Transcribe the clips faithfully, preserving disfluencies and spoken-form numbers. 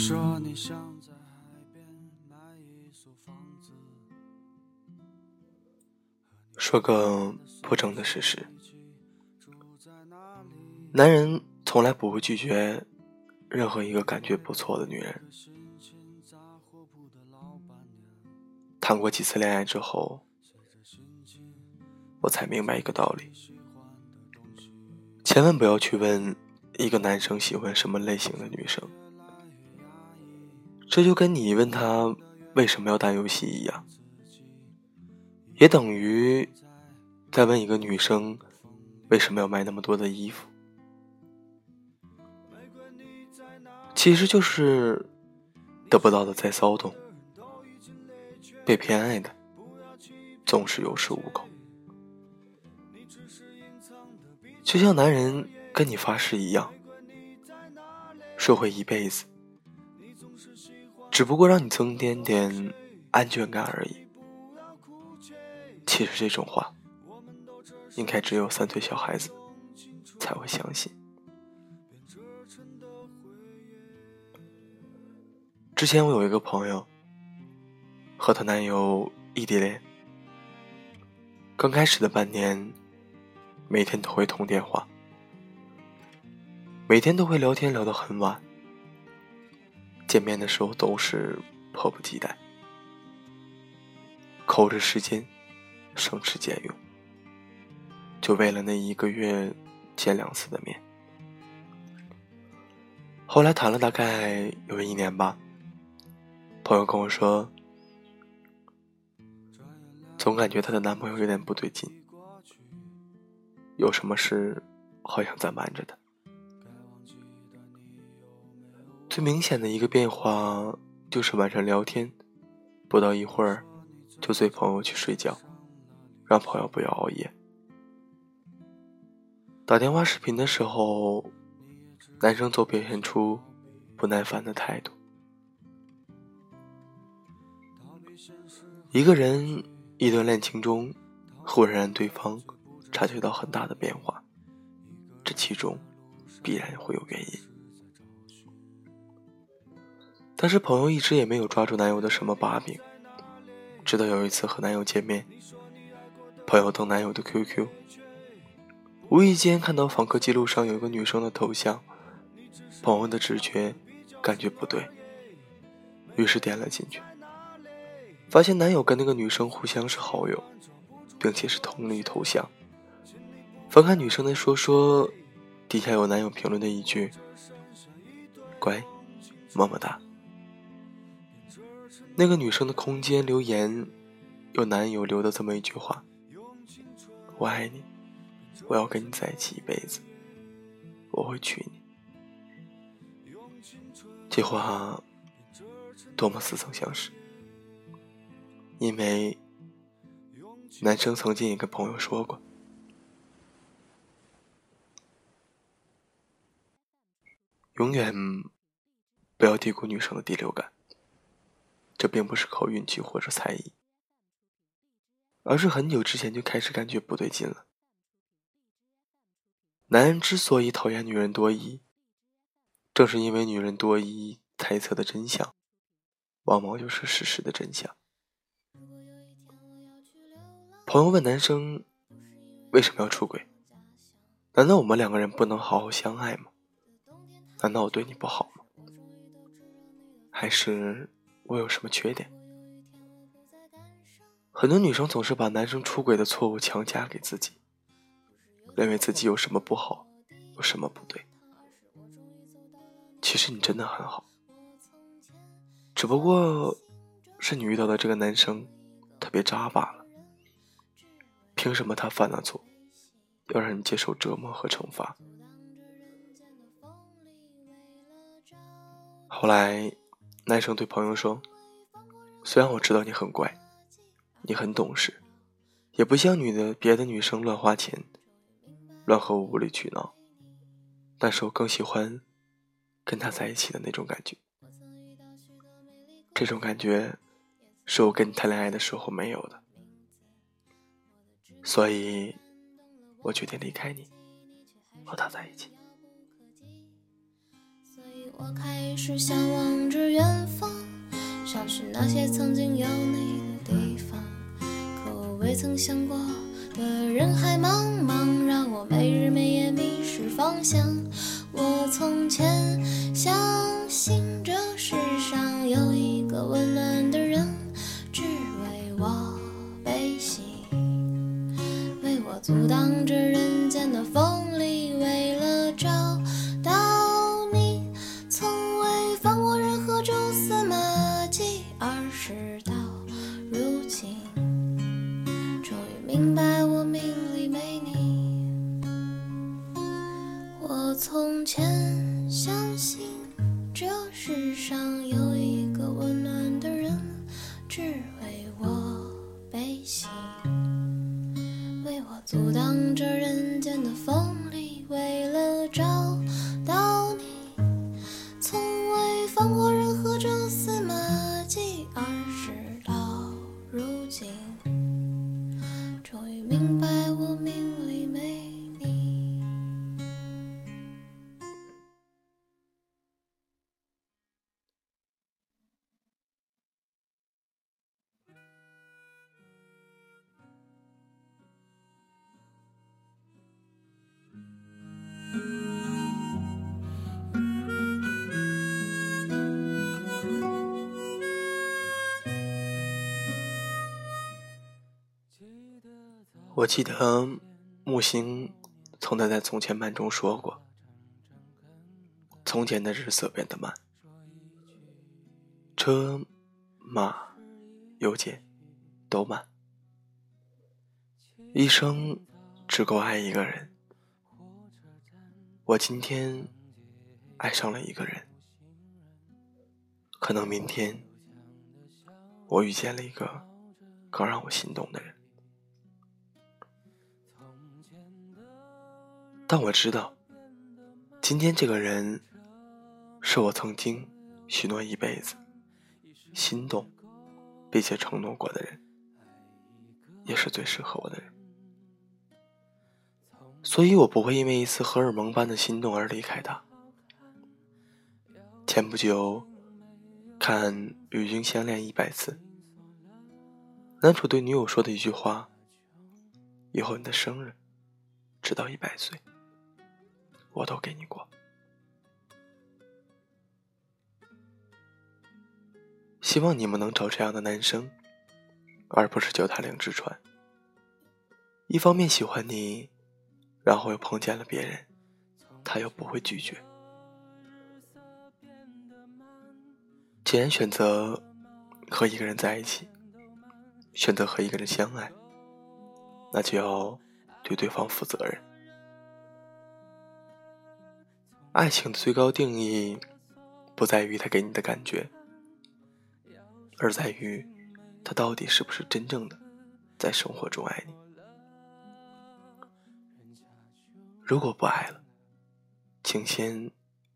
说你想在海边买一所房子。说个不争的事实，男人从来不会拒绝任何一个感觉不错的女人。谈过几次恋爱之后，我才明白一个道理，千万不要去问一个男生喜欢什么类型的女生，这就跟你问他为什么要打游戏一样，也等于在问一个女生为什么要买那么多的衣服。其实就是得不到的再骚动，被偏爱的总是有恃无恐。就像男人跟你发誓一样，说会一辈子，只不过让你增添点安全感而已。其实这种话应该只有三岁小孩子才会相信。之前我有一个朋友和她男友异地恋，刚开始的半年每天都会通电话，每天都会聊天，聊得很晚，见面的时候都是迫不及待，抠着时间省吃俭用，就为了那一个月见两次的面。后来谈了大概有一年吧，朋友跟我说，总感觉她的男朋友有点不对劲，有什么事好像在瞒着她。最明显的一个变化就是晚上聊天，不到一会儿就随朋友去睡觉，让朋友不要熬夜。打电话视频的时候，男生总表现出不耐烦的态度。一个人一段恋情中，忽然让对方察觉到很大的变化，这其中必然会有原因。但是朋友一直也没有抓住男友的什么把柄，直到有一次和男友见面，朋友登男友的 Q Q， 无意间看到访客记录上有一个女生的头像，朋友的直觉感觉不对，于是点了进去，发现男友跟那个女生互相是好友，并且是同一头像。翻看女生的说说，底下有男友评论的一句：“乖，么么哒。”那个女生的空间留言有男友留的这么一句话：“我爱你，我要跟你在一起一辈子，我会娶你。”这话多么似曾相识！因为男生曾经也跟朋友说过。永远不要低估女生的第六感，这并不是靠运气或者才艺，而是很久之前就开始感觉不对劲了。男人之所以讨厌女人多疑，正是因为女人多疑猜测的真相，往往就是事实的真相。朋友问男生为什么要出轨，难道我们两个人不能好好相爱吗？难道我对你不好吗？还是我有什么缺点？很多女生总是把男生出轨的错误强加给自己，认为自己有什么不好，有什么不对。其实你真的很好，只不过是你遇到的这个男生特别渣罢了。凭什么他犯了错，要让你接受折磨和惩罚？后来，男生对朋友说：“虽然我知道你很乖，你很懂事，也不像女的别的女生乱花钱，乱和我无理取闹，但是我更喜欢跟他在一起的那种感觉。这种感觉是我跟你谈恋爱的时候没有的。”所以我决定离开你，和他在一起。我开始向往着远方，想去那些曾经有你的地方，可我未曾想过的人海茫茫，让我每日每夜迷失方向。我从前相信这世上有一个温暖的人，只为我悲喜，为我阻挡着人间的锋利，为了找到你从未放过任何蛛丝马迹。而事到如今，终于明白我命里没你。我从前相信这世上有一个温暖的人，只为我悲喜，为我阻挡着人间的锋利，为了找到你从未放过任何蛛丝马迹。而事到如今，终于明白我命里没你。我记得木星曾在《从前慢》中说过，从前的日色变得慢，车马邮件都慢，一生只够爱一个人。我今天爱上了一个人，可能明天我遇见了一个更让我心动的人，但我知道今天这个人是我曾经许诺一辈子心动并且承诺过的人，也是最适合我的人。所以我不会因为一次荷尔蒙般的心动而离开他。前不久看《与君相恋一百次》，男主对女友说的一句话，以后你的生日直到一百岁我都给你过。希望你们能找这样的男生，而不是脚踏两只船，一方面喜欢你，然后又碰见了别人，他又不会拒绝。既然选择和一个人在一起，选择和一个人相爱，那就要对对方负责任。爱情的最高定义不在于他给你的感觉，而在于他到底是不是真正的在生活中爱你。如果不爱了，请先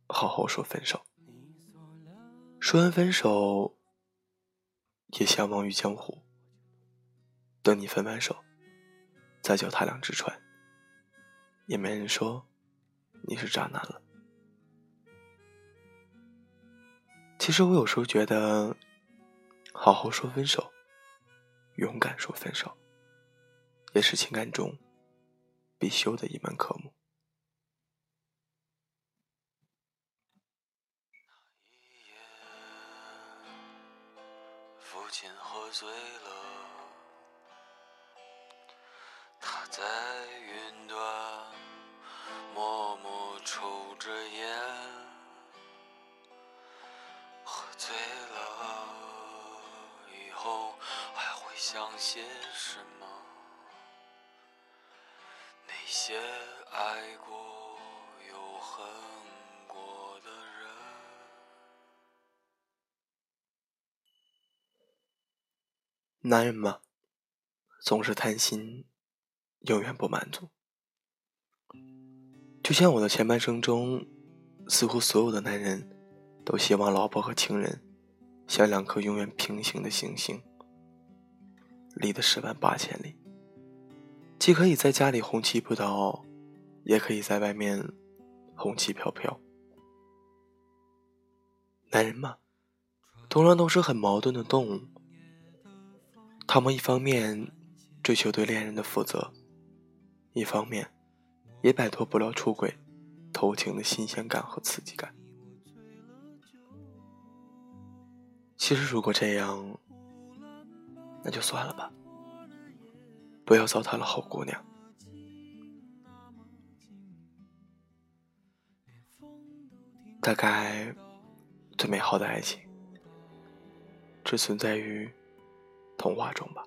好好说分手，说完分手也相忘于江湖，等你分完手再脚踏两只船，也没人说你是渣男了。其实我有时候觉得，好好说分手，勇敢说分手，也是情感中必修的一门科目。那一夜，父亲喝醉了，他在云端默默抽着烟，喝醉了以后还会想些什么？那些爱过又恨过的人，男人嘛，总是贪心，永远不满足。就像我的前半生中，似乎所有的男人都希望老婆和情人像两颗永远平行的行星，离得十万八千里，既可以在家里红旗不倒，也可以在外面红旗飘飘。男人嘛，同样都是很矛盾的动物，他们一方面追求对恋人的负责，一方面也摆脱不了出轨偷情的新鲜感和刺激感。其实如果这样，那就算了吧，不要糟蹋了好姑娘。大概最美好的爱情只存在于童话中吧。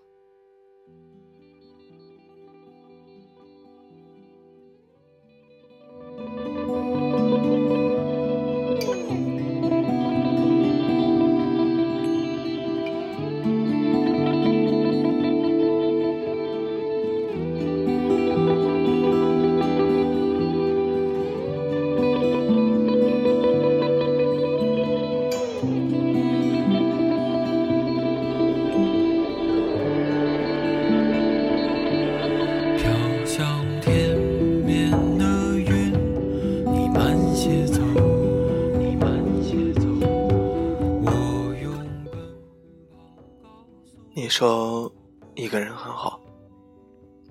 你说一个人很好，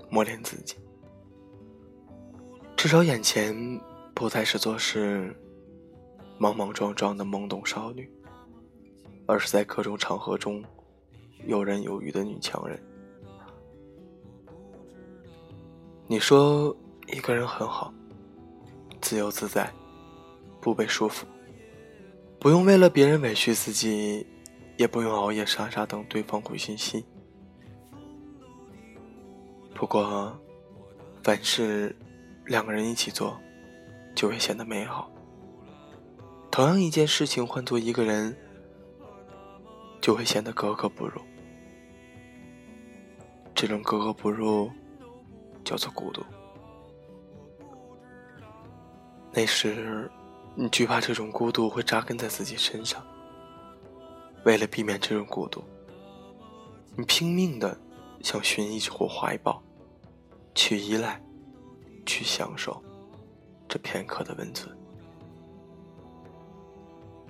磨练自己，至少眼前不再是做事莽莽撞撞的懵懂少女，而是在各种场合中游刃有余的女强人。你说一个人很好，自由自在，不被束缚，不用为了别人委屈自己，也不用熬夜傻傻等对方回信息。不过凡事两个人一起做就会显得美好，同样一件事情换做一个人就会显得格格不入，这种格格不入叫做孤独。那时你惧怕这种孤独会扎根在自己身上，为了避免这种孤独，你拼命的想寻一或怀抱，去依赖，去享受这片刻的温存。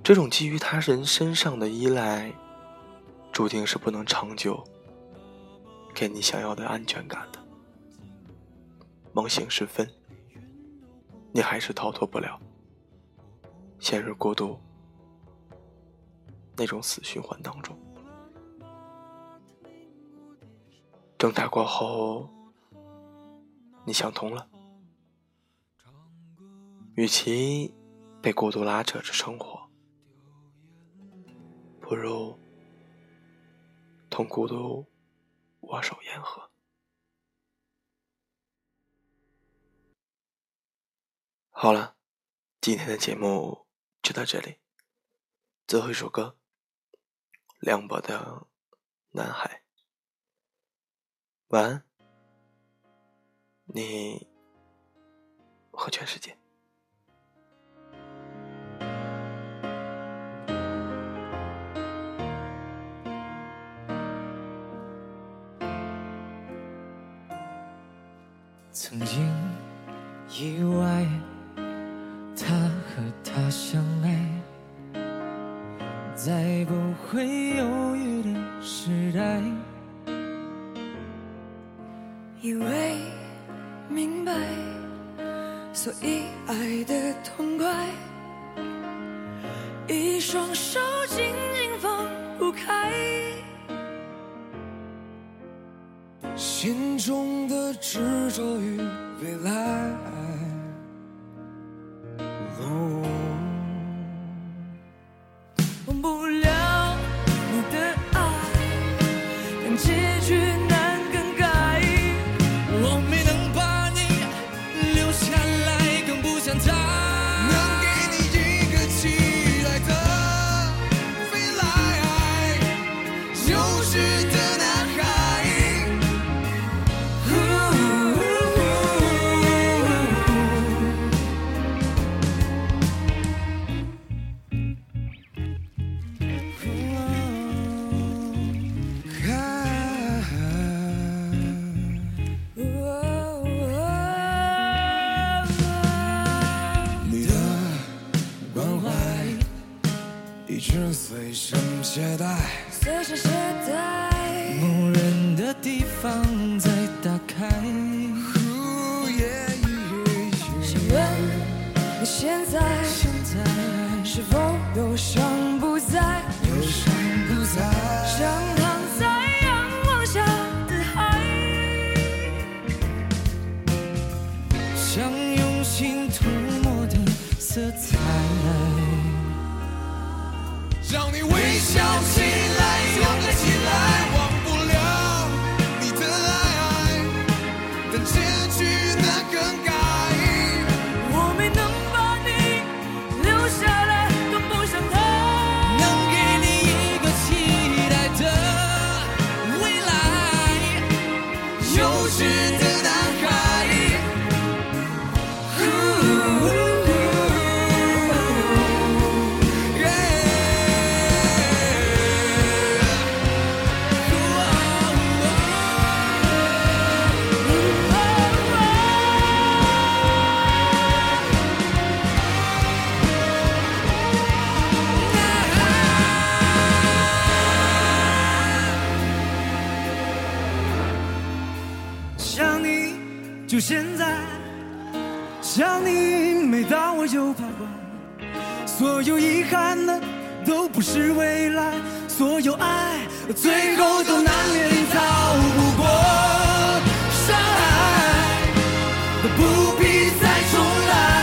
这种基于他人身上的依赖注定是不能长久给你想要的安全感的。梦醒时分，你还是逃脱不了陷入孤独那种死循环当中。挣扎过后，你想通了，与其被孤独拉扯着生活，不如同孤独握手言和。好了，今天的节目就到这里。最后一首歌，梁博的男孩。晚安，你和全世界。曾经意外他和他相爱，在不会犹豫的时代，以为明白，所以爱得痛快，一双手紧紧放不开，心中的执着与未来。哦，随身携带，随身携带，某人的地方再打开。想问你现在，现在是否忧伤不再？忧伤不再，像躺在阳光下的海，像用心涂抹的色彩。让你微笑起来，勇敢起来，忘不了你的爱，但结局难更改。我没能把你留下来，多梦想它能给你一个期待的未来，幼稚的男孩。哦就现在，想你，每当我又徘徊，所有遗憾的都不是未来，所有爱最后都难免逃不过伤害，都不必再重来。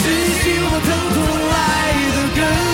只希望疼痛来得更